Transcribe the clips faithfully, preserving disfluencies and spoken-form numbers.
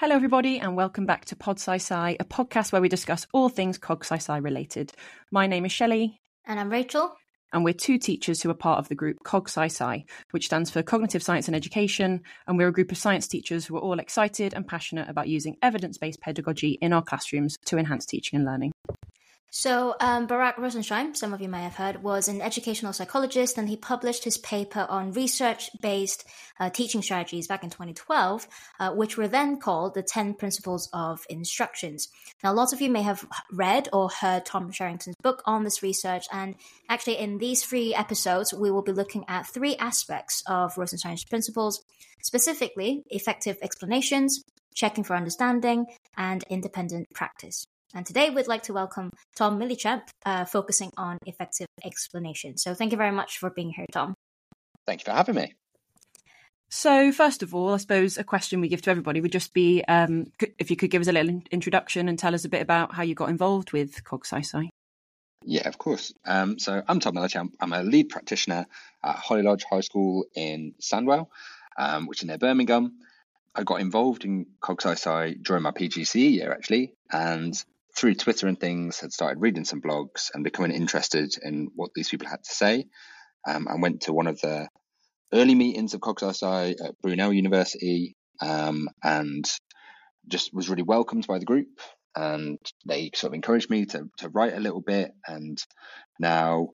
Hello everybody and welcome back to Pod Sci Sci, a podcast where we discuss all things CogSciSci related. My name is Shelley. And I'm Rachel. And we're two teachers who are part of the group CogSciSci, which stands for Cognitive Science and Education, and we're a group of science teachers who are all excited and passionate about using evidence-based pedagogy in our classrooms to enhance teaching and learning. So um, Barack Rosenshine, some of you may have heard, was an educational psychologist, and he published his paper on research-based uh, teaching strategies back in twenty twelve, uh, which were then called the ten Principles of Instructions. Now, lots of you may have read or heard Tom Sherrington's book on this research, and actually in these three episodes, we will be looking at three aspects of Rosenshine's Principles, specifically effective explanations, checking for understanding, and independent practice. And today we'd like to welcome Tom Millichamp, uh, focusing on effective explanation. So thank you very much for being here, Tom. Thank you for having me. So first of all, I suppose a question we give to everybody would just be um, if you could give us a little introduction and tell us a bit about how you got involved with CogSciSci. Yeah, of course. Um, so I'm Tom Millichamp. I'm a lead practitioner at Holly Lodge High School in Sandwell, um, which is near Birmingham. I got involved in CogSciSci during my P G C E year, actually, and through Twitter and things, had started reading some blogs and becoming interested in what these people had to say. Um, I went to one of the early meetings of CogSciSci at Brunel University um, and just was really welcomed by the group. And they sort of encouraged me to, to write a little bit. And now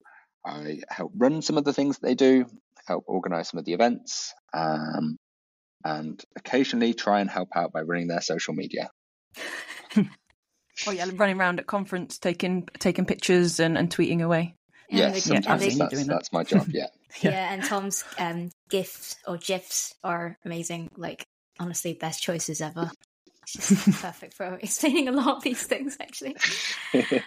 I help run some of the things that they do, help organise some of the events, um, and occasionally try and help out by running their social media. Oh yeah, running around at conference, taking taking pictures and, and tweeting away. And yes, yeah, sometimes they, that's, doing that. that's my job, yeah. yeah. Yeah, and Tom's um, GIFs or GIFs are amazing. Like, honestly, best choices ever. It's just perfect for explaining a lot of these things, actually. Okay,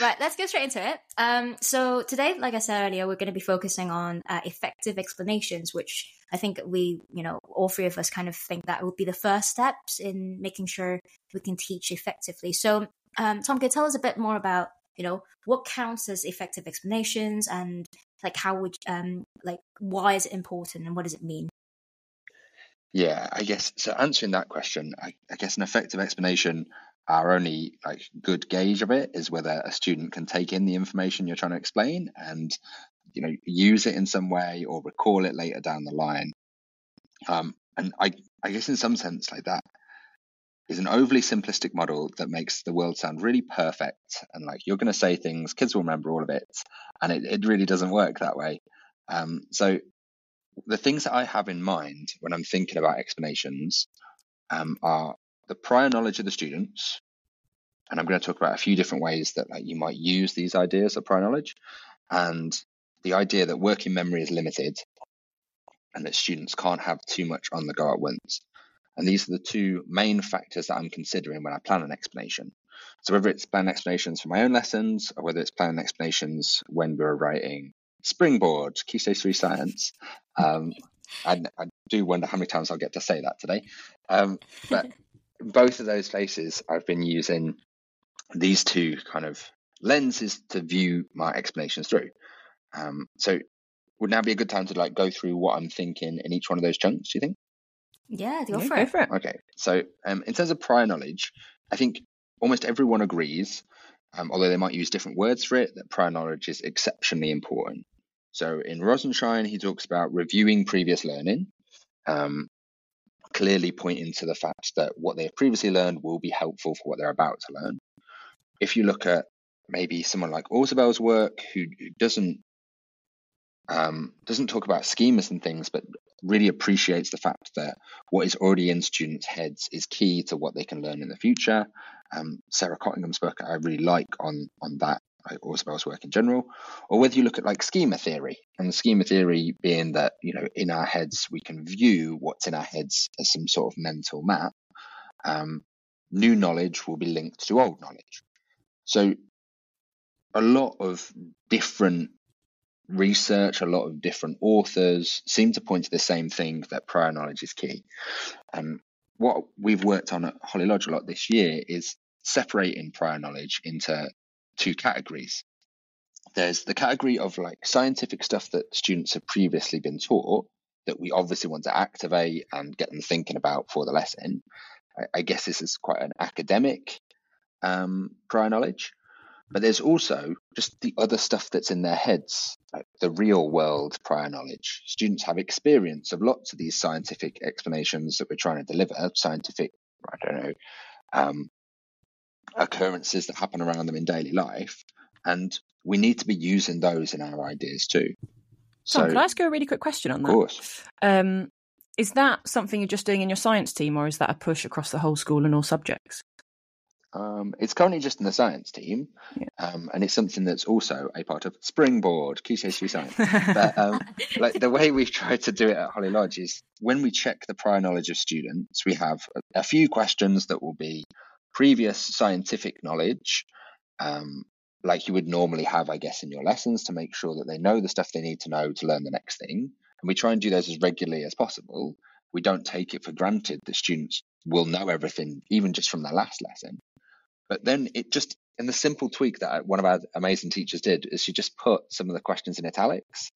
right, let's go straight into it. Um, so today, like I said earlier, we're going to be focusing on uh, effective explanations, which I think we, you know, all three of us kind of think that would be the first steps in making sure we can teach effectively. So, um, Tom, can you tell us a bit more about, you know, what counts as effective explanations and like how would, um, like why is it important and what does it mean? Yeah, I guess, so answering that question, I, I guess an effective explanation, our only like good gauge of it is whether a student can take in the information you're trying to explain and, you know, use it in some way or recall it later down the line. Um, and I, I guess in some sense, like that is an overly simplistic model that makes the world sound really perfect. And like, you're going to say things, kids will remember all of it. And it, it really doesn't work that way. Um, so the things that I have in mind when I'm thinking about explanations um, are the prior knowledge of the students. And I'm going to talk about a few different ways that like, you might use these ideas of prior knowledge. And the idea that working memory is limited and that students can't have too much on the go at once. And these are the two main factors that I'm considering when I plan an explanation. So whether it's plan explanations for my own lessons or whether it's plan explanations when we were writing Springboard Key Stage Three Science. Um, and I do wonder how many times I'll get to say that today. Um, but both of those places, I've been using these two kind of lenses to view my explanations through. Um, so would now be a good time to like go through what I'm thinking in each one of those chunks, do you think? Yeah, go, yeah, for, go it. for it. Okay. So um, in terms of prior knowledge, I think almost everyone agrees, um, although they might use different words for it, that prior knowledge is exceptionally important. So in Rosenshine, he talks about reviewing previous learning, um, clearly pointing to the fact that what they've previously learned will be helpful for what they're about to learn. If you look at maybe someone like Ausubel's work, who, who doesn't um, doesn't talk about schemas and things, but really appreciates the fact that what is already in students' heads is key to what they can learn in the future. Um, Sarah Cottingham's work I really like on on that, like Ausubel's work in general. Or whether you look at like schema theory, and the schema theory being that, you know, in our heads we can view what's in our heads as some sort of mental map. Um, new knowledge will be linked to old knowledge. So a lot of different research, a lot of different authors seem to point to the same thing, that prior knowledge is key. And um, what we've worked on at Holly Lodge a lot this year is separating prior knowledge into two categories. There's the category of like scientific stuff that students have previously been taught that we obviously want to activate and get them thinking about for the lesson. I, I guess this is quite an academic um, prior knowledge. But there's also just the other stuff that's in their heads, like the real world prior knowledge. Students have experience of lots of these scientific explanations that we're trying to deliver, scientific, I don't know, um, occurrences that happen around them in daily life. And we need to be using those in our ideas too. Tom, so, can I ask you a really quick question on that? Of course. Um, is that something you're just doing in your science team, or is that a push across the whole school and all subjects? Um, it's currently just in the science team, yeah. um, and it's something that's also a part of Springboard Key Stage Three Science. But um, like the way we've tried to do it at Holly Lodge is when we check the prior knowledge of students, we have a, a few questions that will be previous scientific knowledge, um, like you would normally have, I guess, in your lessons to make sure that they know the stuff they need to know to learn the next thing. And we try and do those as regularly as possible. We don't take it for granted that students will know everything, even just from their last lesson. But then it just, and the simple tweak that one of our amazing teachers did is she just put some of the questions in italics,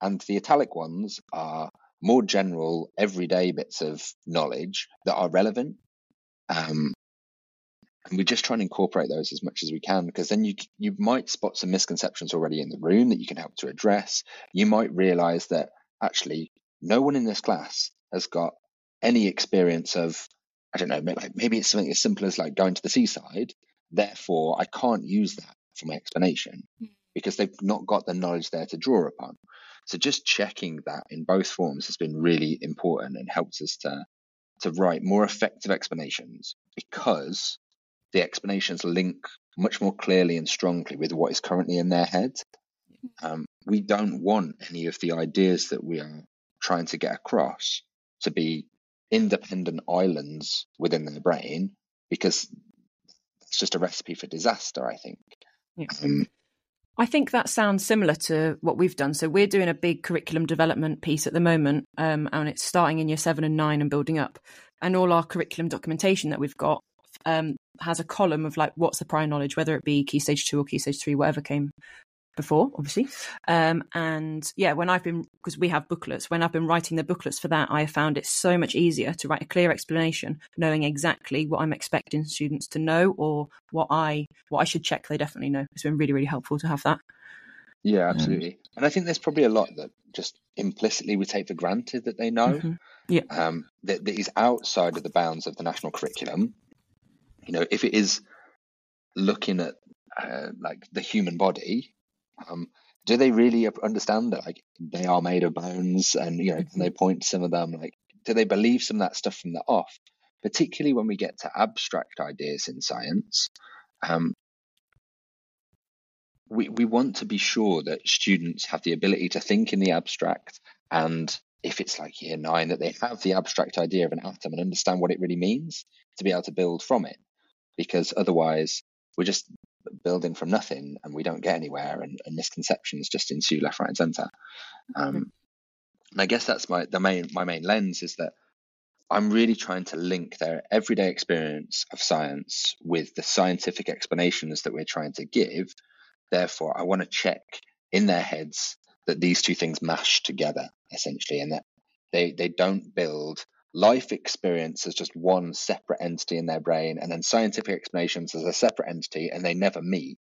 and the italic ones are more general, everyday bits of knowledge that are relevant. Um, and we just try and incorporate those as much as we can, because then you you might spot some misconceptions already in the room that you can help to address. You might realize that actually no one in this class has got any experience of, I don't know, like maybe it's something as simple as like going to the seaside. Therefore, I can't use that for my explanation because they've not got the knowledge there to draw upon. So just checking that in both forms has been really important and helps us to to write more effective explanations, because the explanations link much more clearly and strongly with what is currently in their head. Um, we don't want any of the ideas that we are trying to get across to be independent islands within their brain, because it's just a recipe for disaster, I think. Yeah. Um, I think that sounds similar to what we've done. So we're doing a big curriculum development piece at the moment, um, and it's starting in year seven and nine and building up. And all our curriculum documentation that we've got um, has a column of like what's the prior knowledge, whether it be Key Stage Two or Key Stage Three, whatever came before, obviously. Um, and yeah, when I've been, because we have booklets, when I've been writing the booklets for that, I have found it so much easier to write a clear explanation, knowing exactly what I'm expecting students to know, or what I what I should check they definitely know. It's been really, really helpful to have that. Yeah, absolutely. Um, and I think there's probably a lot that just implicitly we take for granted that they know. Mm-hmm. Yeah. Um, that, that is outside of the bounds of the national curriculum. You know, if it is looking at uh, like the human body, Um, do they really understand that like they are made of bones, and you know, can they point to some of them? Like, do they believe some of that stuff from the off? Particularly when we get to abstract ideas in science, um, we we want to be sure that students have the ability to think in the abstract, and if it's like year nine, that they have the abstract idea of an atom and understand what it really means to be able to build from it, because otherwise we're just building from nothing and we don't get anywhere, and, and misconceptions just ensue left, right and center. Um, mm-hmm. And I guess that's my the main my main lens is that I'm really trying to link their everyday experience of science with the scientific explanations that we're trying to give. Therefore, I want to check in their heads that these two things mash together essentially, and that they they don't build life experience as just one separate entity in their brain, and then scientific explanations as a separate entity, and they never meet.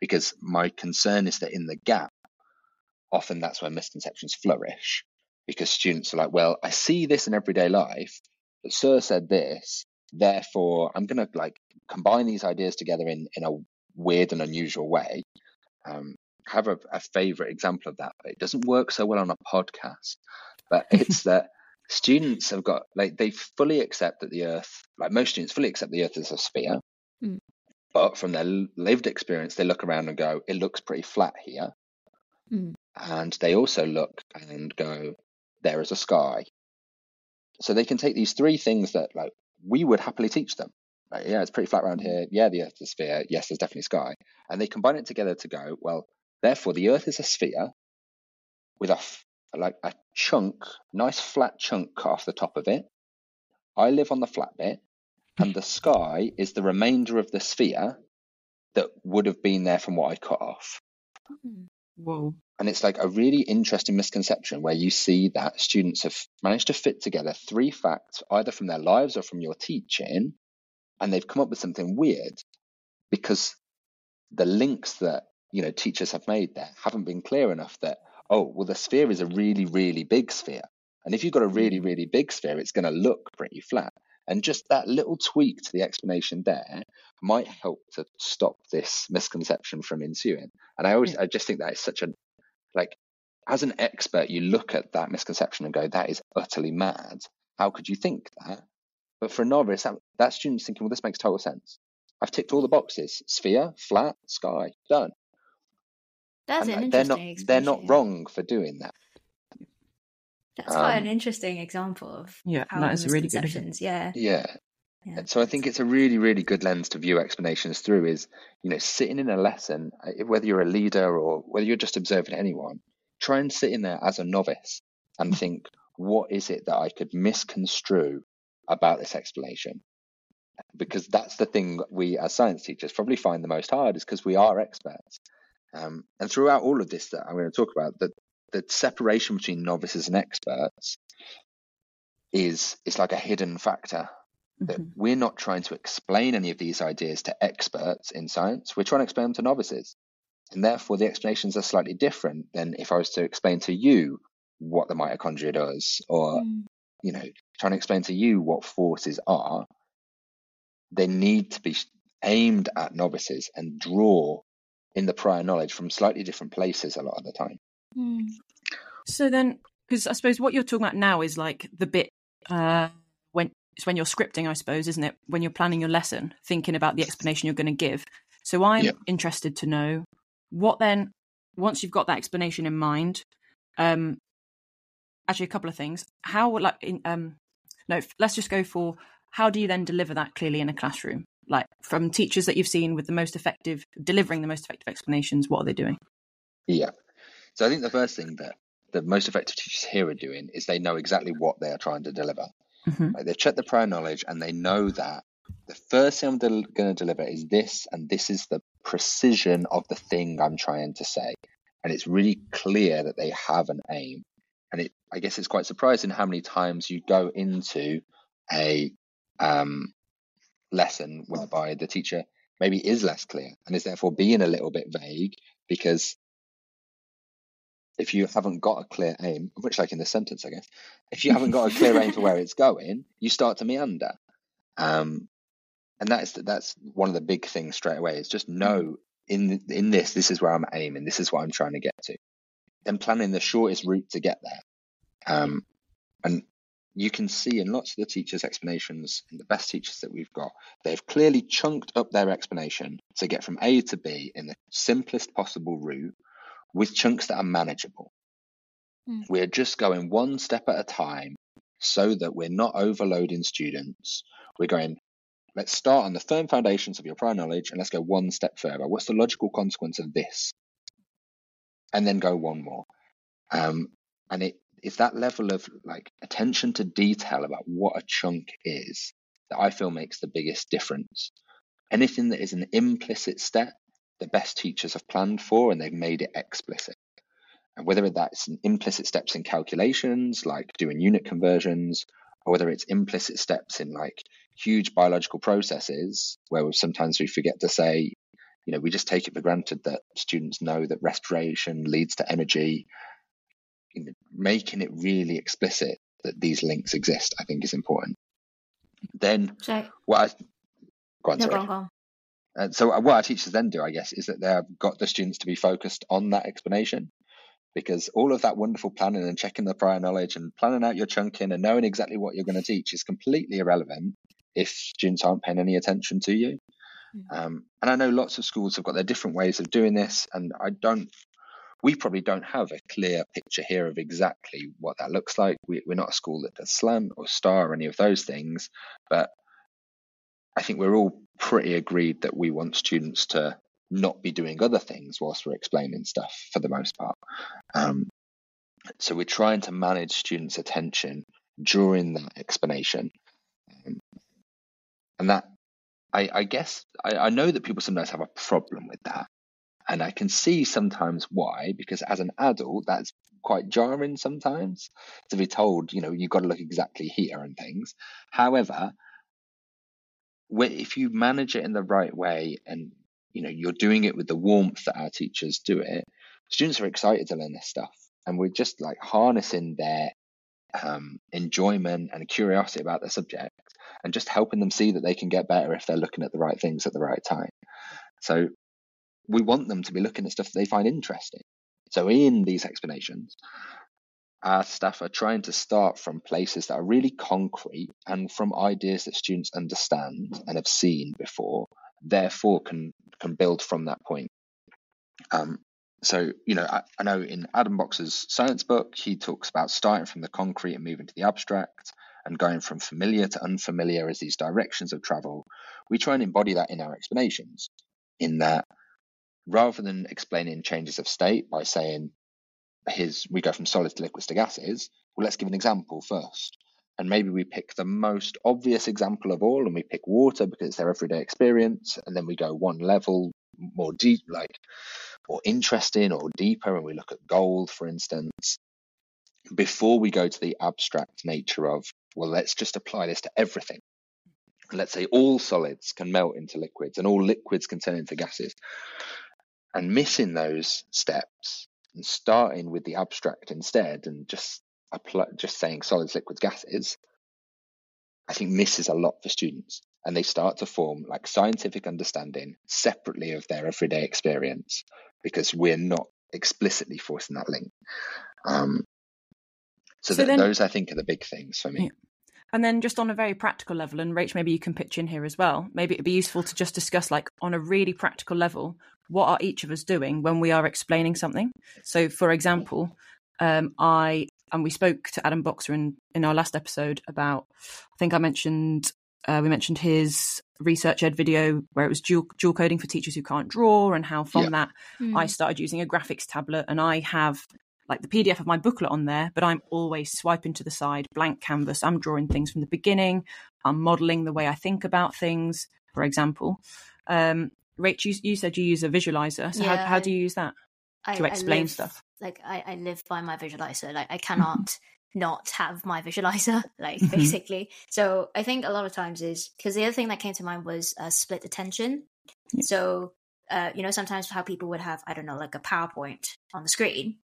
Because my concern is that in the gap, often that's where misconceptions flourish, because students are like, well, I see this in everyday life, but Sir said this, therefore I'm going to like combine these ideas together in, in a weird and unusual way. Um, have a, a favorite example of that, but it doesn't work so well on a podcast, but it's that students have got like they fully accept that the earth, like most students fully accept the earth as a sphere, mm. but from their lived experience they look around and go, it looks pretty flat here, mm. and they also look and go, there is a sky. So they can take these three things that like we would happily teach them, like, yeah, it's pretty flat around here, yeah, the earth is a sphere, yes, there's definitely a sky, and they combine it together to go, well, therefore the earth is a sphere with a like a chunk, nice flat chunk cut off the top of it. I live on the flat bit, and the sky is the remainder of the sphere that would have been there from what I cut off. Whoa. And it's like a really interesting misconception where you see that students have managed to fit together three facts, either from their lives or from your teaching, and they've come up with something weird because the links that, you know, teachers have made there haven't been clear enough that, oh, well, the sphere is a really, really big sphere. And if you've got a really, really big sphere, it's going to look pretty flat. And just that little tweak to the explanation there might help to stop this misconception from ensuing. And I always, yeah. I just think that is such a, like, as an expert, you look at that misconception and go, that is utterly mad. How could you think that? But for a novice, that, that student's thinking, well, this makes total sense. I've ticked all the boxes, sphere, flat, sky, done. That's and, an like, interesting they're not, they're not wrong for doing that. That's um, quite an interesting example of yeah, how that is really good. Yeah. yeah, yeah. So I think it's a really, really good lens to view explanations through. Is, you know, sitting in a lesson, whether you're a leader or whether you're just observing anyone, try and sit in there as a novice and think, what is it that I could misconstrue about this explanation? Because that's the thing we as science teachers probably find the most hard, is because we are experts. Um, and throughout all of this that I'm going to talk about, that the separation between novices and experts is it's like a hidden factor that mm-hmm. we're not trying to explain any of these ideas to experts in science. We're trying to explain them to novices, and therefore the explanations are slightly different than if I was to explain to you what the mitochondria does, or mm. you know, trying to explain to you what forces are. They need to be aimed at novices and draw in the prior knowledge from slightly different places a lot of the time. Mm. So then, because I suppose what you're talking about now is like the bit uh, when it's when you're scripting, I suppose, isn't it? When you're planning your lesson, thinking about the explanation you're going to give. So I'm yeah. interested to know what then, once you've got that explanation in mind, um, actually a couple of things. How would like, in, um, no, let's just go for how do you then deliver that clearly in a classroom? Like from teachers that you've seen with the most effective, delivering the most effective explanations, what are they doing? Yeah. So I think the first thing that the most effective teachers here are doing is they know exactly what they are trying to deliver. Mm-hmm. Like they've checked the prior knowledge and they know that the first thing I'm del- going to deliver is this, and this is the precision of the thing I'm trying to say. And it's really clear that they have an aim. And it, I guess it's quite surprising how many times you go into a um, lesson whereby the teacher maybe is less clear and is therefore being a little bit vague, because if you haven't got a clear aim, which like in this sentence, I guess, if you haven't got a clear aim for where it's going, you start to meander. Um, and that's, that's one of the big things straight away, is just know in in this, this is where I'm aiming. This is what I'm trying to get to. Then planning the shortest route to get there. Um, and you can see in lots of the teachers' explanations, and the best teachers that we've got, they've clearly chunked up their explanation to get from A to B in the simplest possible route, with chunks that are manageable. Mm. We're just going one step at a time so that we're not overloading students. We're going, let's start on the firm foundations of your prior knowledge and let's go one step further. What's the logical consequence of this? And then go one more. Um, and it, it's that level of like attention to detail about what a chunk is that I feel makes the biggest difference. Anything that is an implicit step, the best teachers have planned for and they've made it explicit. And whether that's an implicit steps in calculations, like doing unit conversions, or whether it's implicit steps in like huge biological processes, where we sometimes we forget to say, you know, we just take it for granted that students know that respiration leads to energy. You know, making it really explicit that these links exist, I think, is important. Then, Check. what I go on, no, sorry. Go on. And so what our teachers then do, I guess, is that they've got the students to be focused on that explanation, because all of that wonderful planning and checking the prior knowledge and planning out your chunking and knowing exactly what you're going to teach is completely irrelevant if students aren't paying any attention to you. Mm-hmm. Um, and I know lots of schools have got their different ways of doing this, and I don't, we probably don't have a clear picture here of exactly what that looks like. We, we're not a school that does slam or star or any of those things, but I think we're all pretty agreed that we want students to not be doing other things whilst we're explaining stuff for the most part. Um, so we're trying to manage students' attention during that explanation. Um, and that, I, I guess, I, I know that people sometimes have a problem with that. And I can see sometimes why, because as an adult, that's quite jarring sometimes to be told, you know, you've got to look exactly here and things. However, if you manage it in the right way and, you know, you're doing it with the warmth that our teachers do it, students are excited to learn this stuff. And we're just like harnessing their um, enjoyment and curiosity about the subject and just helping them see that they can get better if they're looking at the right things at the right time. So we want them to be looking at stuff that they find interesting. So in these explanations, our staff are trying to start from places that are really concrete and from ideas that students understand and have seen before, therefore can, can build from that point. Um, so, you know, I, I know in Adam Boxer's science book, he talks about starting from the concrete and moving to the abstract and going from familiar to unfamiliar as these directions of travel. We try and embody that in our explanations, in that rather than explaining changes of state by saying, his, we go from solids to liquids to gases, well, let's give an example first. And maybe we pick the most obvious example of all, and we pick water because it's their everyday experience. And then we go one level more deep, like, or interesting or deeper. And we look at gold, for instance, before we go to the abstract nature of, well, let's just apply this to everything. Let's say all solids can melt into liquids and all liquids can turn into gases. And missing those steps and starting with the abstract instead and just apply, just saying solids, liquids, gases, I think misses a lot for students. And they start to form like scientific understanding separately of their everyday experience because we're not explicitly forcing that link. Um, so so then, those, I think, are the big things for me. Yeah. And then just on a very practical level, and Rach, maybe you can pitch in here as well, maybe it'd be useful to just discuss, like, on a really practical level, what are each of us doing when we are explaining something? So, for example, um, I, and we spoke to Adam Boxer in, in our last episode about, I think I mentioned, uh, we mentioned his research ed video where it was dual, dual coding for teachers who can't draw, and how from yeah. that mm. I started using a graphics tablet, and I have like the P D F of my booklet on there, but I'm always swiping to the side, blank canvas. I'm drawing things from the beginning. I'm modelling the way I think about things, for example. Um, Rach, you, you said you use a visualizer. So yeah, how, how do you use that I, to explain I live, stuff? Like I, I live by my visualizer. Like I cannot not have my visualizer, like basically. So I think a lot of times is because the other thing that came to mind was uh, split attention. Yeah. So, uh, you know, sometimes how people would have, I don't know, like a PowerPoint on the screen.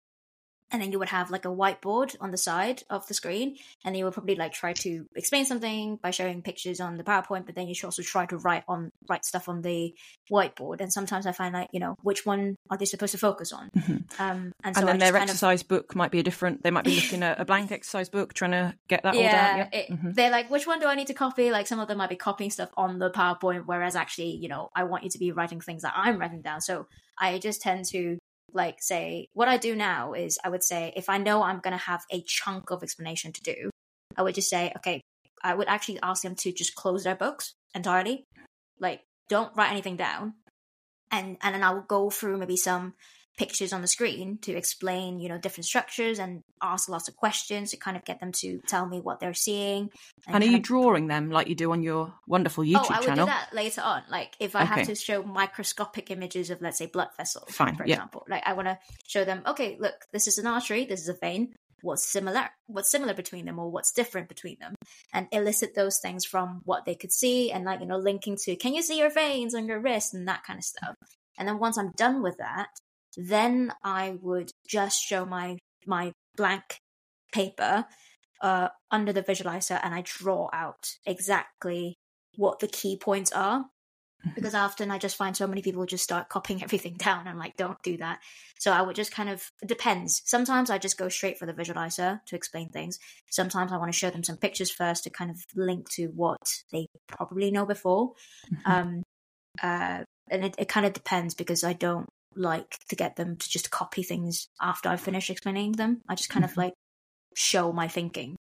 And then you would have like a whiteboard on the side of the screen, and you would probably like try to explain something by showing pictures on the PowerPoint, but then you should also try to write on write stuff on the whiteboard. And sometimes I find like, you know, which one are they supposed to focus on? Mm-hmm. Um, and, so and then their exercise of... book might be a different. They might be looking at a blank exercise book, trying to get that yeah, all down. Yeah, it, mm-hmm. They're like, which one do I need to copy? Like some of them might be copying stuff on the PowerPoint, whereas actually, you know, I want you to be writing things that I'm writing down. So I just tend to. Like say what I do now is I would say if I know I'm going to have a chunk of explanation to do, I would just say, okay, I would actually ask them to just close their books entirely. Like don't write anything down. And, and then I will go through maybe some pictures on the screen to explain, you know, different structures and ask lots of questions to kind of get them to tell me what they're seeing. And, and are you of... drawing them like you do on your wonderful YouTube channel? Oh, I would channel. do that later on. Like if I okay. have to show microscopic images of, let's say, blood vessels, Fine. for yeah. example, like I want to show them, okay, look, this is an artery, this is a vein. What's similar? What's similar between them, or what's different between them, and elicit those things from what they could see, and like, you know, linking to, can you see your veins on your wrist and that kind of stuff. And then once I'm done with that, then I would just show my my blank paper uh, under the visualizer, and I draw out exactly what the key points are. Because often I just find so many people just start copying everything down. I'm like, don't do that. So I would just kind of, it depends. Sometimes I just go straight for the visualizer to explain things. Sometimes I want to show them some pictures first to kind of link to what they probably know before. Mm-hmm. Um, uh, and it, it kind of depends because I don't like to get them to just copy things after I finish explaining them. I just kind mm-hmm. of like show my thinking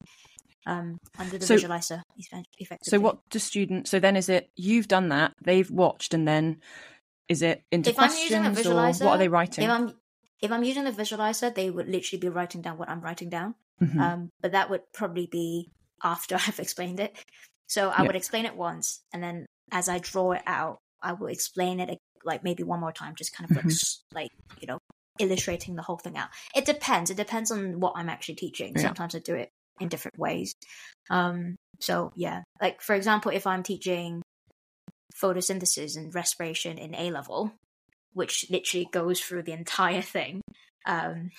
um under the so, visualizer effectively. So what do students so then is it you've done that, they've watched, and then is it into if questions I'm using a visualizer, or what are they writing? If I'm if I'm using the visualizer, they would literally be writing down what I'm writing down. Mm-hmm. Um but that would probably be after I've explained it. So I yeah. would explain it once, and then as I draw it out, I will explain it like maybe one more time, just kind of like, mm-hmm. like, you know, illustrating the whole thing out. It depends. It depends on what I'm actually teaching. Yeah. Sometimes I do it in different ways. Um, so yeah, like for example, if I'm teaching photosynthesis and respiration in A-level, which literally goes through the entire thing, um,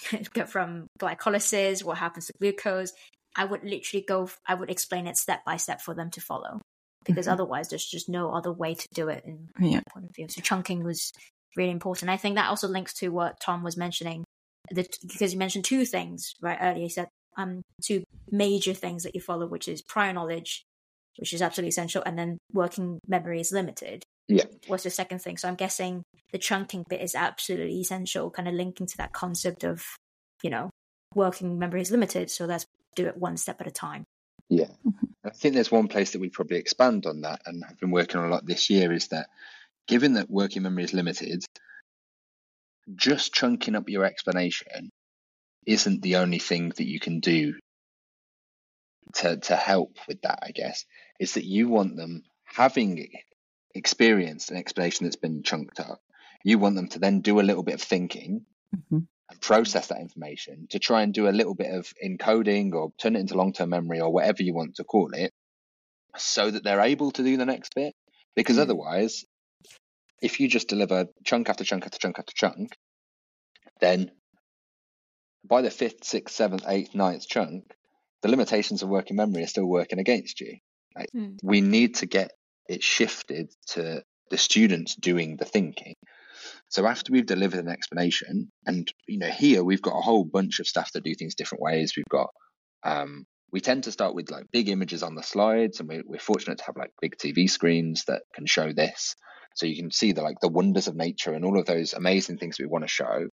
from glycolysis, what happens to glucose, I would literally go, I would explain it step by step for them to follow, because mm-hmm. otherwise there's just no other way to do it in yeah. my point of view. So chunking was really important. I think that also links to what Tom was mentioning, the, because you mentioned two things right earlier. You said um, two major things that you follow, which is prior knowledge, which is absolutely essential, and then working memory is limited. Yeah. What's the second thing? So I'm guessing the chunking bit is absolutely essential, kind of linking to that concept of, you know, working memory is limited, so let's do it one step at a time. Yeah. I think there's one place that we probably expand on that, and I've been working on a lot this year, is that given that working memory is limited, just chunking up your explanation isn't the only thing that you can do to to help with that, I guess. It's that you want them, having experienced an explanation that's been chunked up, you want them to then do a little bit of thinking mm-hmm. and process that information to try and do a little bit of encoding or turn it into long-term memory or whatever you want to call it, so that they're able to do the next bit. Because mm-hmm. otherwise, if you just deliver chunk after chunk after chunk after chunk, then by the fifth, sixth, seventh, eighth, ninth chunk, the limitations of working memory are still working against you. Like, mm. we need to get it shifted to the students doing the thinking. So after we've delivered an explanation, and you know, here we've got a whole bunch of staff that do things different ways. We've got, um, we tend to start with like big images on the slides, and we, we're fortunate to have like big T V screens that can show this. So you can see the like the wonders of nature and all of those amazing things we want to show.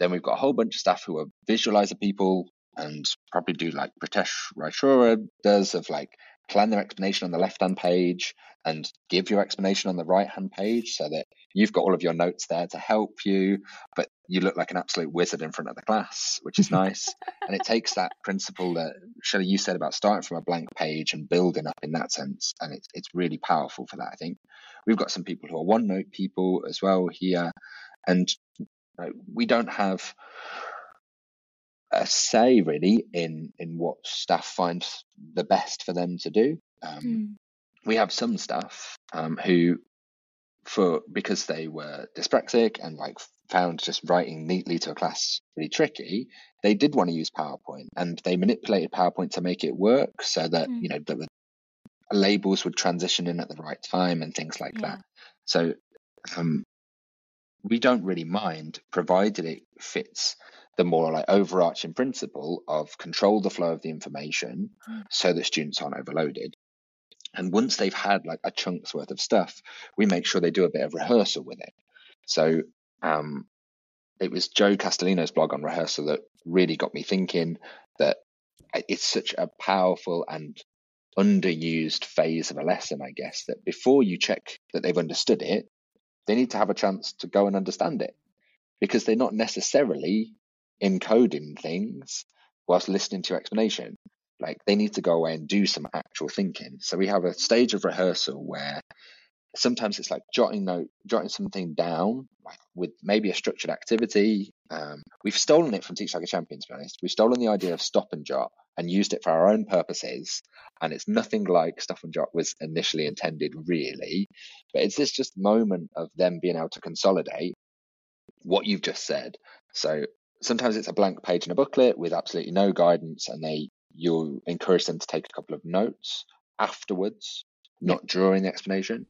Then we've got a whole bunch of staff who are visualizer people, and probably do like Pratesh Raishura does, of like plan their explanation on the left-hand page and give your explanation on the right-hand page, so that you've got all of your notes there to help you, but you look like an absolute wizard in front of the class, which is nice. And it takes that principle that, Shelley, you said about starting from a blank page and building up in that sense. And it's, it's really powerful for that, I think. We've got some people who are one-note people as well here. And you know, we don't have a say really in in what staff find the best for them to do. Um, mm. We have some staff um, who, for because they were dyspraxic and like found just writing neatly to a class really tricky, they did want to use PowerPoint, and they manipulated PowerPoint to make it work so that mm. you know the, the labels would transition in at the right time and things like yeah. that. So um, we don't really mind, provided it fits the more like overarching principle of control the flow of the information so that students aren't overloaded. And once they've had like a chunk's worth of stuff, we make sure they do a bit of rehearsal with it. So um, it was Joe Castellino's blog on rehearsal that really got me thinking that it's such a powerful and underused phase of a lesson, I guess, that before you check that they've understood it, they need to have a chance to go and understand it, because they're not necessarily encoding things whilst listening to your explanation. Like, they need to go away and do some actual thinking. So we have a stage of rehearsal where sometimes it's like jotting note jotting something down, like with maybe a structured activity. Um we've stolen it from Teach Like a Champion, to be honest. We've stolen the idea of stop and jot and used it for our own purposes, and it's nothing like stop and jot was initially intended really, but it's this just moment of them being able to consolidate what you've just said. So sometimes it's a blank page in a booklet with absolutely no guidance, and they you'll encourage them to take a couple of notes afterwards, not yeah. during the explanation.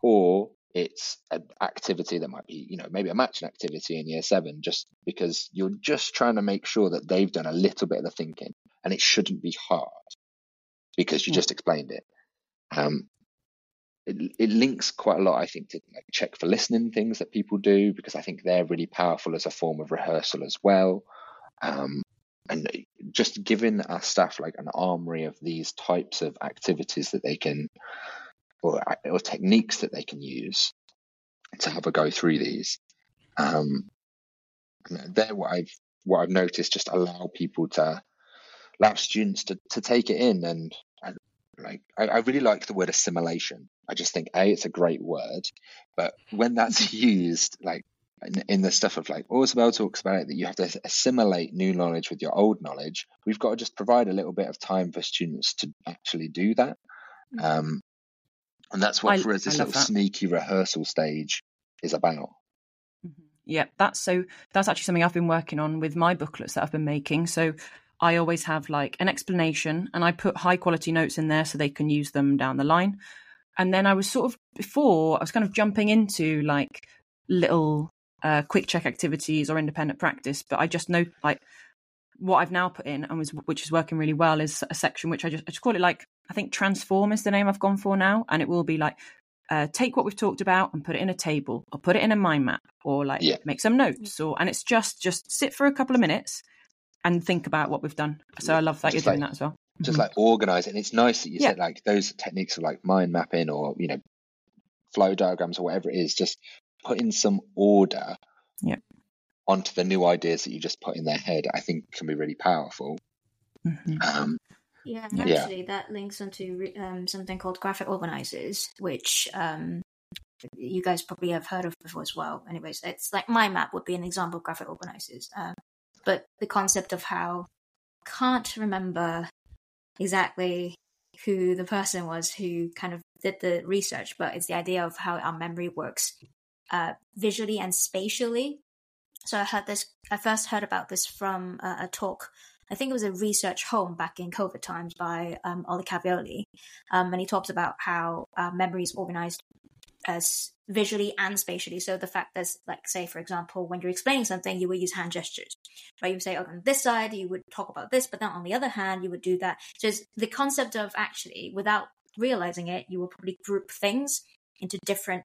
Or it's an activity that might be, you know, maybe a matching activity in year seven, just because you're just trying to make sure that they've done a little bit of the thinking, and it shouldn't be hard because you yeah. just explained it. Um, It, it links quite a lot, I think, to like check for listening things that people do, because I think they're really powerful as a form of rehearsal as well. Um, and just giving our staff like an armory of these types of activities that they can, or, or techniques that they can use to have a go through these. Um, they're what I've, what I've noticed, just allow people to, allow students to, to take it in and, and Like, I, I really like the word assimilation. I just think, A, it's a great word, but when that's used, like in, in the stuff of like Ausubel talks about it, that you have to assimilate new knowledge with your old knowledge, we've got to just provide a little bit of time for students to actually do that. Um, and that's what I, for us this little that. sneaky rehearsal stage is about. Yeah, that's so that's actually something I've been working on with my booklets that I've been making. So I always have like an explanation, and I put high quality notes in there so they can use them down the line. And then I was sort of before I was kind of jumping into like little uh, quick check activities or independent practice. But I just know like what I've now put in and was, which is working really well is a section which I just, I just call it like, I think transform is the name I've gone for now. And it will be like, Uh, take what we've talked about and put it in a table or put it in a mind map or like yeah. make some notes or, and it's just, just sit for a couple of minutes and think about what we've done. So yeah. I love that just you're like, doing that as well. Just mm-hmm. like organize. And it's nice that you yeah. said like those techniques of like mind mapping or, you know, flow diagrams or whatever it is, just put in some order yeah. onto the new ideas that you just put in their head, I think can be really powerful. Mm-hmm. Um, Yeah, and actually yeah. that links onto um, something called graphic organizers, which um, you guys probably have heard of before as well. Anyways, it's like mind map would be an example of graphic organizers. Um, but the concept of how I can't remember exactly who the person was who kind of did the research, but it's the idea of how our memory works uh, visually and spatially. So I heard this, I first heard about this from uh, a talk. I think it was a research home back in COVID times by um, Ollie Cavioli. Um, and he talks about how uh, memory is organized as visually and spatially. So the fact that's like, say, for example, when you're explaining something, you would use hand gestures, right? You would say, oh, on this side, you would talk about this, but then on the other hand, you would do that. So it's the concept of actually, without realizing it, you will probably group things into different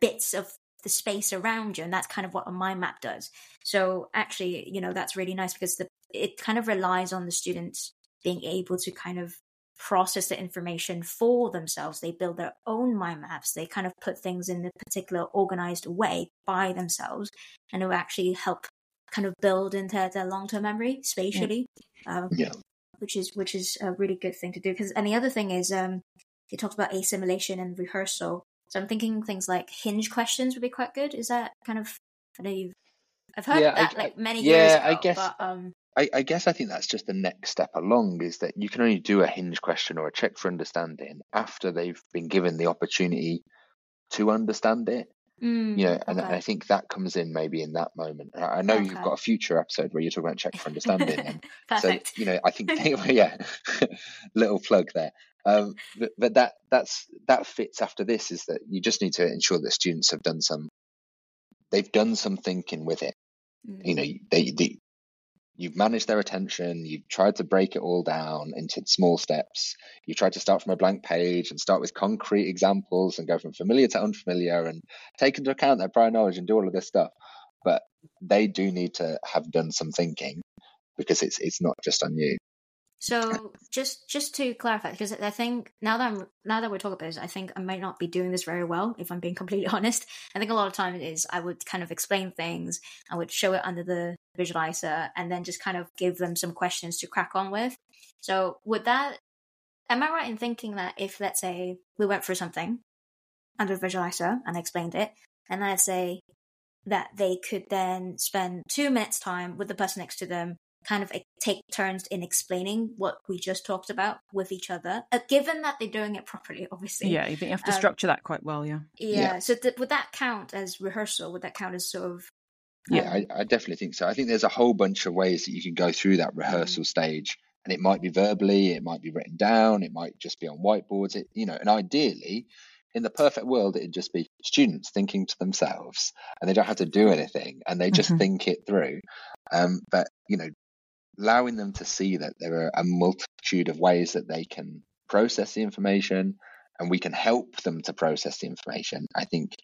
bits of the space around you. And that's kind of what a mind map does. So actually, you know, that's really nice because the it kind of relies on the students being able to kind of process the information for themselves. They build their own mind maps. They kind of put things in a particular organized way by themselves, and it will actually help kind of build into their long-term memory spatially, yeah. Um, yeah. which is which is a really good thing to do. Because and the other thing is, um, you talked about assimilation and rehearsal. So I'm thinking things like hinge questions would be quite good. Is that kind of I know you've I've heard yeah, that I, like many I, years yeah, ago. Yeah, I guess. But, um, I, I guess I think that's just the next step along is that you can only do a hinge question or a check for understanding after they've been given the opportunity to understand it, mm, you know, and, okay. and I think that comes in maybe in that moment. I know okay. you've got a future episode where you're talking about check for understanding. And Perfect. So, you know, I think, they, yeah, little plug there. Um, but, but that that's that fits after this is that you just need to ensure that students have done some, they've done some thinking with it. Mm. You know, they, they, you've managed their attention, you've tried to break it all down into small steps, you've tried to start from a blank page and start with concrete examples and go from familiar to unfamiliar and take into account their prior knowledge and do all of this stuff. But they do need to have done some thinking because it's it's not just on you. So just just to clarify, because I think now that I'm now that we're talking about this, I think I might not be doing this very well, if I'm being completely honest. I think a lot of time it is I would kind of explain things, I would show it under the visualizer, and then just kind of give them some questions to crack on with. So would that, am I right in thinking that if, let's say, we went through something under the visualizer and I explained it, and I'd say that they could then spend two minutes time with the person next to them, kind of take turns in explaining what we just talked about with each other, uh, given that they're doing it properly, obviously. Yeah, you think you have to um, structure that quite well, yeah. Yeah, yeah. So th- would that count as rehearsal? Would that count as sort of... Um... Yeah, I, I definitely think so. I think there's a whole bunch of ways that you can go through that rehearsal mm-hmm. stage, and it might be verbally, it might be written down, it might just be on whiteboards, it, you know, and ideally, in the perfect world, it'd just be students thinking to themselves, and they don't have to do anything, and they just mm-hmm. think it through. Um, but, you know, allowing them to see that there are a multitude of ways that they can process the information and we can help them to process the information, I think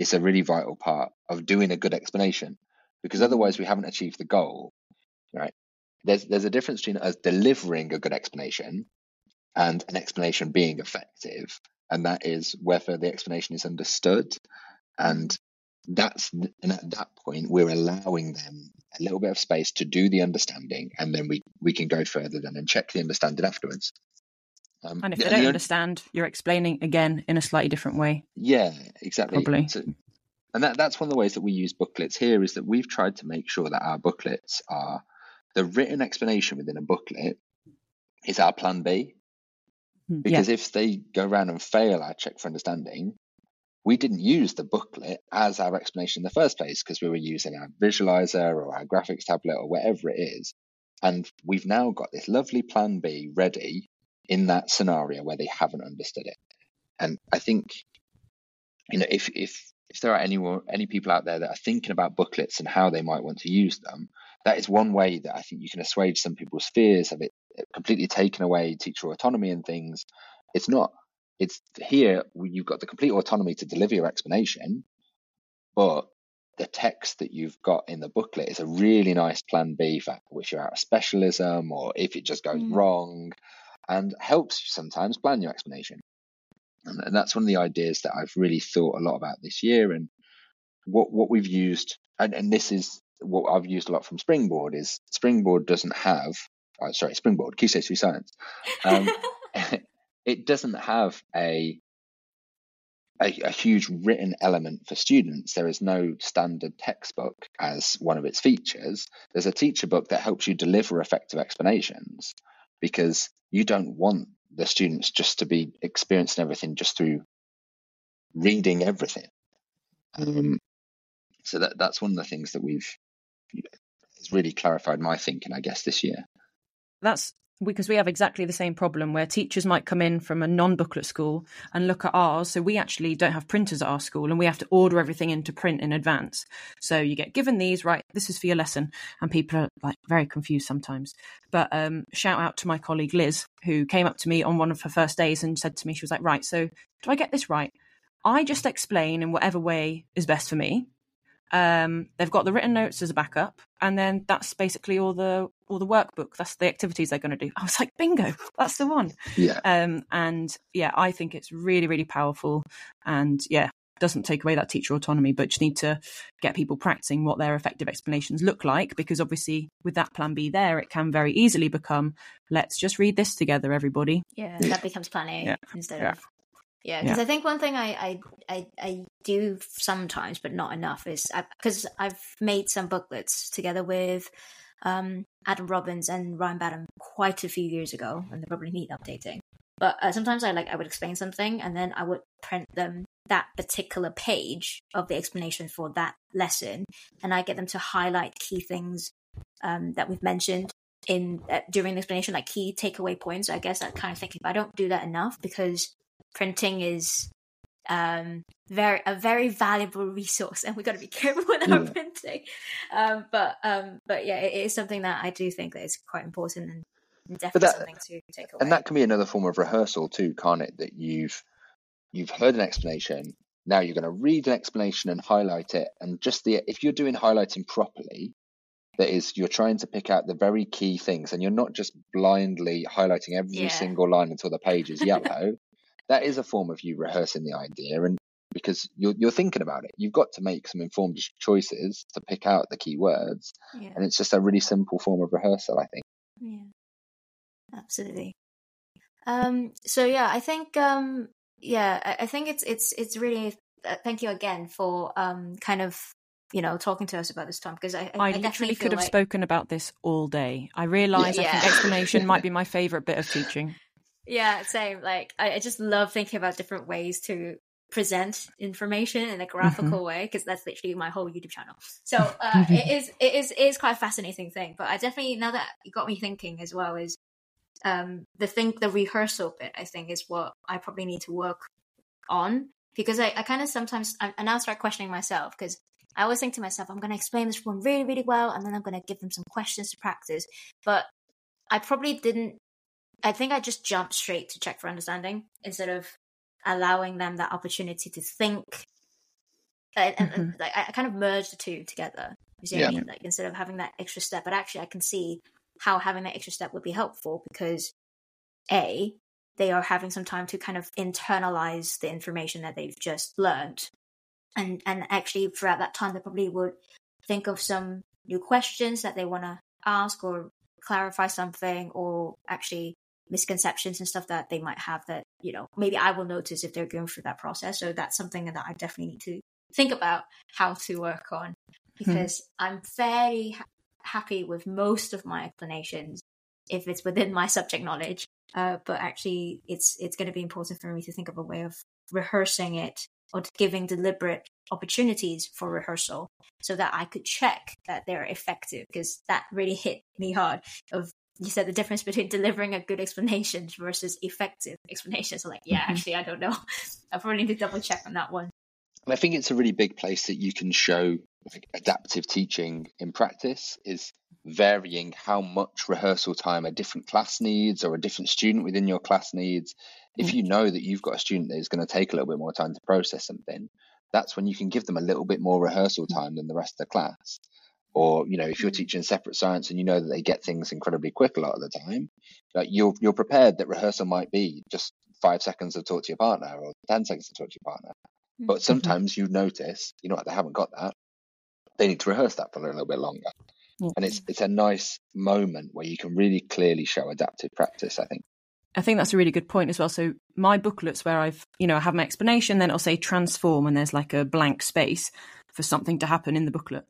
is a really vital part of doing a good explanation, because otherwise we haven't achieved the goal, right? There's there's a difference between us delivering a good explanation and an explanation being effective, and that is whether the explanation is understood. And That's and at that point, we're allowing them a little bit of space to do the understanding, and then we, we can go further than and check the understanding afterwards. Um, and if yeah, they don't you understand, know, you're explaining again in a slightly different way. Yeah, exactly. Probably. So, and that, that's one of the ways that we use booklets here is that we've tried to make sure that our booklets are the written explanation within a booklet is our plan B. Because yeah. if they go around and fail our check for understanding, we didn't use the booklet as our explanation in the first place because we were using our visualizer or our graphics tablet or whatever it is. And we've now got this lovely plan B ready in that scenario where they haven't understood it. And I think, you know, if if if there are any, any people out there that are thinking about booklets and how they might want to use them, that is one way that I think you can assuage some people's fears of it completely taking away teacher autonomy and things. It's not. It's here, you've got the complete autonomy to deliver your explanation, but the text that you've got in the booklet is a really nice plan B for if you're out of specialism or if it just goes mm. wrong, and helps you sometimes plan your explanation. And, and that's one of the ideas that I've really thought a lot about this year. And what what we've used, and, and this is what I've used a lot from Springboard, is Springboard doesn't have, oh, sorry, Springboard, Key Stage Three Science. Um, It doesn't have a, a a huge written element for students. There is no standard textbook as one of its features. There's a teacher book that helps you deliver effective explanations because you don't want the students just to be experiencing everything just through reading everything. Um, so that that's one of the things that we've you know, it's really clarified my thinking, I guess, this year. That's because we have exactly the same problem where teachers might come in from a non-booklet school and look at ours. So we actually don't have printers at our school and we have to order everything into print in advance. So you get given these, right, this is for your lesson. And people are like very confused sometimes. But um, shout out to my colleague Liz, who came up to me on one of her first days and said to me, she was like, right, so do I get this right? I just explain in whatever way is best for me. Um, they've got the written notes as a backup, and then that's basically all the all the workbook. That's the activities they're going to do. I was like, bingo, that's the one. Yeah. Um, and yeah, I think it's really, really powerful, and yeah, doesn't take away that teacher autonomy, but you need to get people practicing what their effective explanations look like, because obviously with that plan B there, it can very easily become, let's just read this together, everybody. Yeah, that becomes plan A yeah. instead yeah. of. Yeah, because yeah. I think one thing I, I I I do sometimes, but not enough, is because I've made some booklets together with um, Adam Robbins and Ryan Badham quite a few years ago, and they probably need updating. But uh, sometimes I like I would explain something, and then I would print them that particular page of the explanation for that lesson, and I get them to highlight key things um, that we've mentioned in uh, during the explanation, like key takeaway points. I guess that kind of thinking, but I don't do that enough because printing is um, very a very valuable resource, and we've got to be careful with our yeah. printing. Um, but um, but yeah, it, it is something that I do think that is quite important, and definitely that, something to take away. And that can be another form of rehearsal too, can't it? That you've you've heard an explanation, now you're going to read an explanation and highlight it. And just the if you're doing highlighting properly, that is, you're trying to pick out the very key things, and you're not just blindly highlighting every yeah. single line until the page is yellow. That is a form of you rehearsing the idea, and because you're you're thinking about it, you've got to make some informed choices to pick out the key words, yeah. and it's just a really simple form of rehearsal, I think. Yeah, absolutely. Um. So yeah, I think um. Yeah, I, I think it's it's it's really. Uh, thank you again for um kind of you know talking to us about this, Tom, because I I, I, I literally could have like... spoken about this all day. I realise yeah. I think explanation might be my favourite bit of teaching. Yeah, same. Like, I, I just love thinking about different ways to present information in a graphical mm-hmm. way, because that's literally my whole YouTube channel. So uh, it is, it is, it is quite a fascinating thing. But I definitely, now that you got me thinking as well, is um, the thing, the rehearsal bit, I think, is what I probably need to work on, because I, I kind of sometimes, I, I now start questioning myself, because I always think to myself, I'm going to explain this one really, really well, and then I'm going to give them some questions to practice. But I probably didn't. I think I just jumped straight to check for understanding instead of allowing them that opportunity to think. And, and, mm-hmm. and like, I kind of merged the two together. You see what yeah. I mean? Like, instead of having that extra step, but actually I can see how having that extra step would be helpful, because A, they are having some time to kind of internalize the information that they've just learned. And, and actually throughout that time, they probably would think of some new questions that they want to ask or clarify something, or actually misconceptions and stuff that they might have that, you know, maybe I will notice if they're going through that process. So that's something that I definitely need to think about how to work on, because hmm. I'm very ha- happy with most of my explanations if it's within my subject knowledge. Uh, but actually, it's it's going to be important for me to think of a way of rehearsing it or giving deliberate opportunities for rehearsal so that I could check that they're effective, because that really hit me hard. Of you said the difference between delivering a good explanation versus effective explanations. So like, yeah, mm-hmm. actually, I don't know. I probably need to double check on that one. And I think it's a really big place that you can show like, adaptive teaching in practice is varying how much rehearsal time a different class needs or a different student within your class needs. If you know that you've got a student that is going to take a little bit more time to process something, that's when you can give them a little bit more rehearsal time than the rest of the class. Or, you know, if you're teaching separate science and you know that they get things incredibly quick a lot of the time, like you're you're prepared that rehearsal might be just five seconds to talk to your partner or ten seconds to talk to your partner. But sometimes you notice, you know what, they haven't got that. They need to rehearse that for a little bit longer. Yeah. And it's it's a nice moment where you can really clearly show adaptive practice, I think. I think that's a really good point as well. So my booklets where I've, you know, I have my explanation, then I'll say transform, and there's like a blank space for something to happen in the booklet.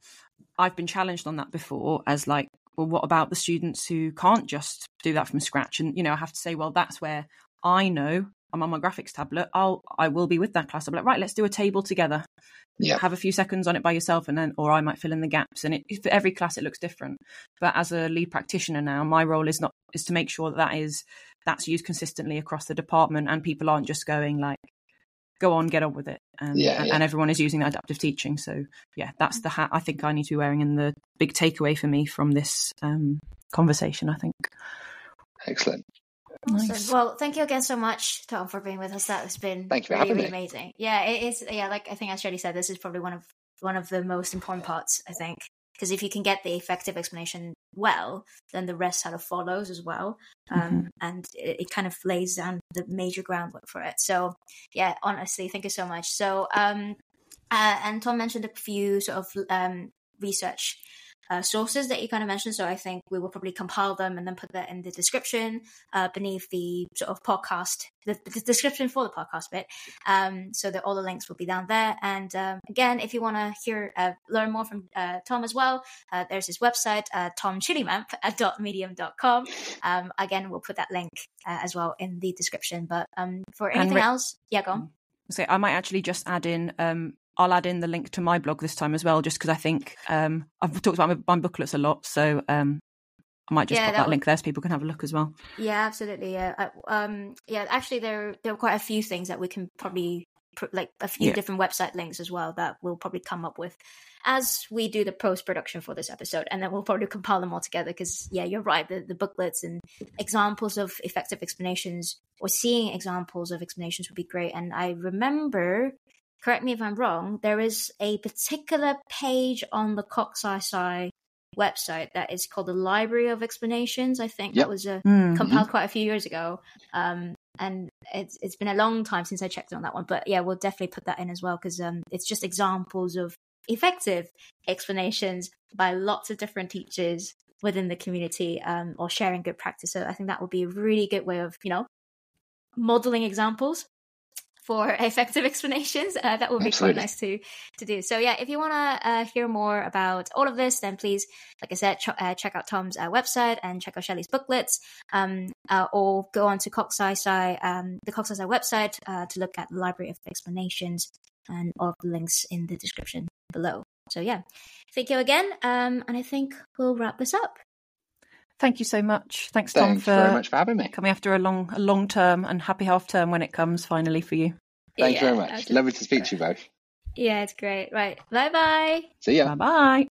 I've been challenged on that before as like, well, what about the students who can't just do that from scratch? And, you know, I have to say, well, that's where I know I'm on my graphics tablet. I'll, I will be with that class. I'm like, right, let's do a table together. Yeah. Have a few seconds on it by yourself, and then, or I might fill in the gaps. And it, for every class, it looks different. But as a lead practitioner now, my role is not, is to make sure that, that is, that's used consistently across the department, and people aren't just going like, go on, get on with it. And, yeah, and, yeah. and everyone is using that adaptive teaching. So yeah, that's the hat I think I need to be wearing, and the big takeaway for me from this um, conversation, I think. Excellent. Awesome. Nice. Well, thank you again so much, Tom, for being with us. That has been thank you for really, really amazing. Yeah, it is. Yeah, like I think as Shelley said, this is probably one of one of the most important parts, I think, because if you can get the effective explanation well, then the rest sort of follows as well. Um, mm-hmm. And it, it kind of lays down the major groundwork for it. So, yeah, honestly, thank you so much. So, um, uh, and Tom mentioned a few sort of um, research Uh, sources that you kind of mentioned, so I think we will probably compile them and then put that in the description uh, beneath the sort of podcast, the, the description for the podcast bit, um, so that all the links will be down there. And um, again, if you want to hear uh, learn more from uh, Tom as well, uh, there's his website, uh, tom chillimamp dot medium dot com. Um, again, we'll put that link uh, as well in the description. But um, for anything re- else, yeah, go on. So I might actually just add in. Um... I'll add in the link to my blog this time as well, just because I think um, I've talked about my, my booklets a lot. So um, I might just yeah, put that, that link there so people can have a look as well. Yeah, absolutely. Yeah, um, yeah. Actually, there there are quite a few things that we can probably, like a few yeah. different website links as well that we'll probably come up with as we do the post-production for this episode. And then we'll probably compile them all together because, yeah, you're right. The, the booklets and examples of effective explanations or seeing examples of explanations would be great. And I remember... correct me if I'm wrong, there is a particular page on the CogSciSci website that is called the Library of Explanations, I think. Yep. That was uh, mm-hmm. compiled quite a few years ago. Um, and it's it's been a long time since I checked on that one. But yeah, we'll definitely put that in as well because um, it's just examples of effective explanations by lots of different teachers within the community um, or sharing good practice. So I think that would be a really good way of, you know, modeling examples for effective explanations. Uh, that would be Absolutely. Quite nice to to do. So yeah, if you want to uh, hear more about all of this, then please, like I said, ch- uh, check out Tom's uh, website and check out Shelley's booklets, um, uh, or go on to CogSciSci, um, the CogSciSci website uh, to look at the Library of Explanations, and all the links in the description below. So yeah, thank you again, um, and I think we'll wrap this up. Thank you so much. Thanks, Tom, Thanks for, very much for having me. Coming after a long, a long term, and happy half term when it comes finally for you. Thank yeah, you very much. Lovely to speak to you both. Yeah, it's great. Right. Bye bye. See ya. Bye bye.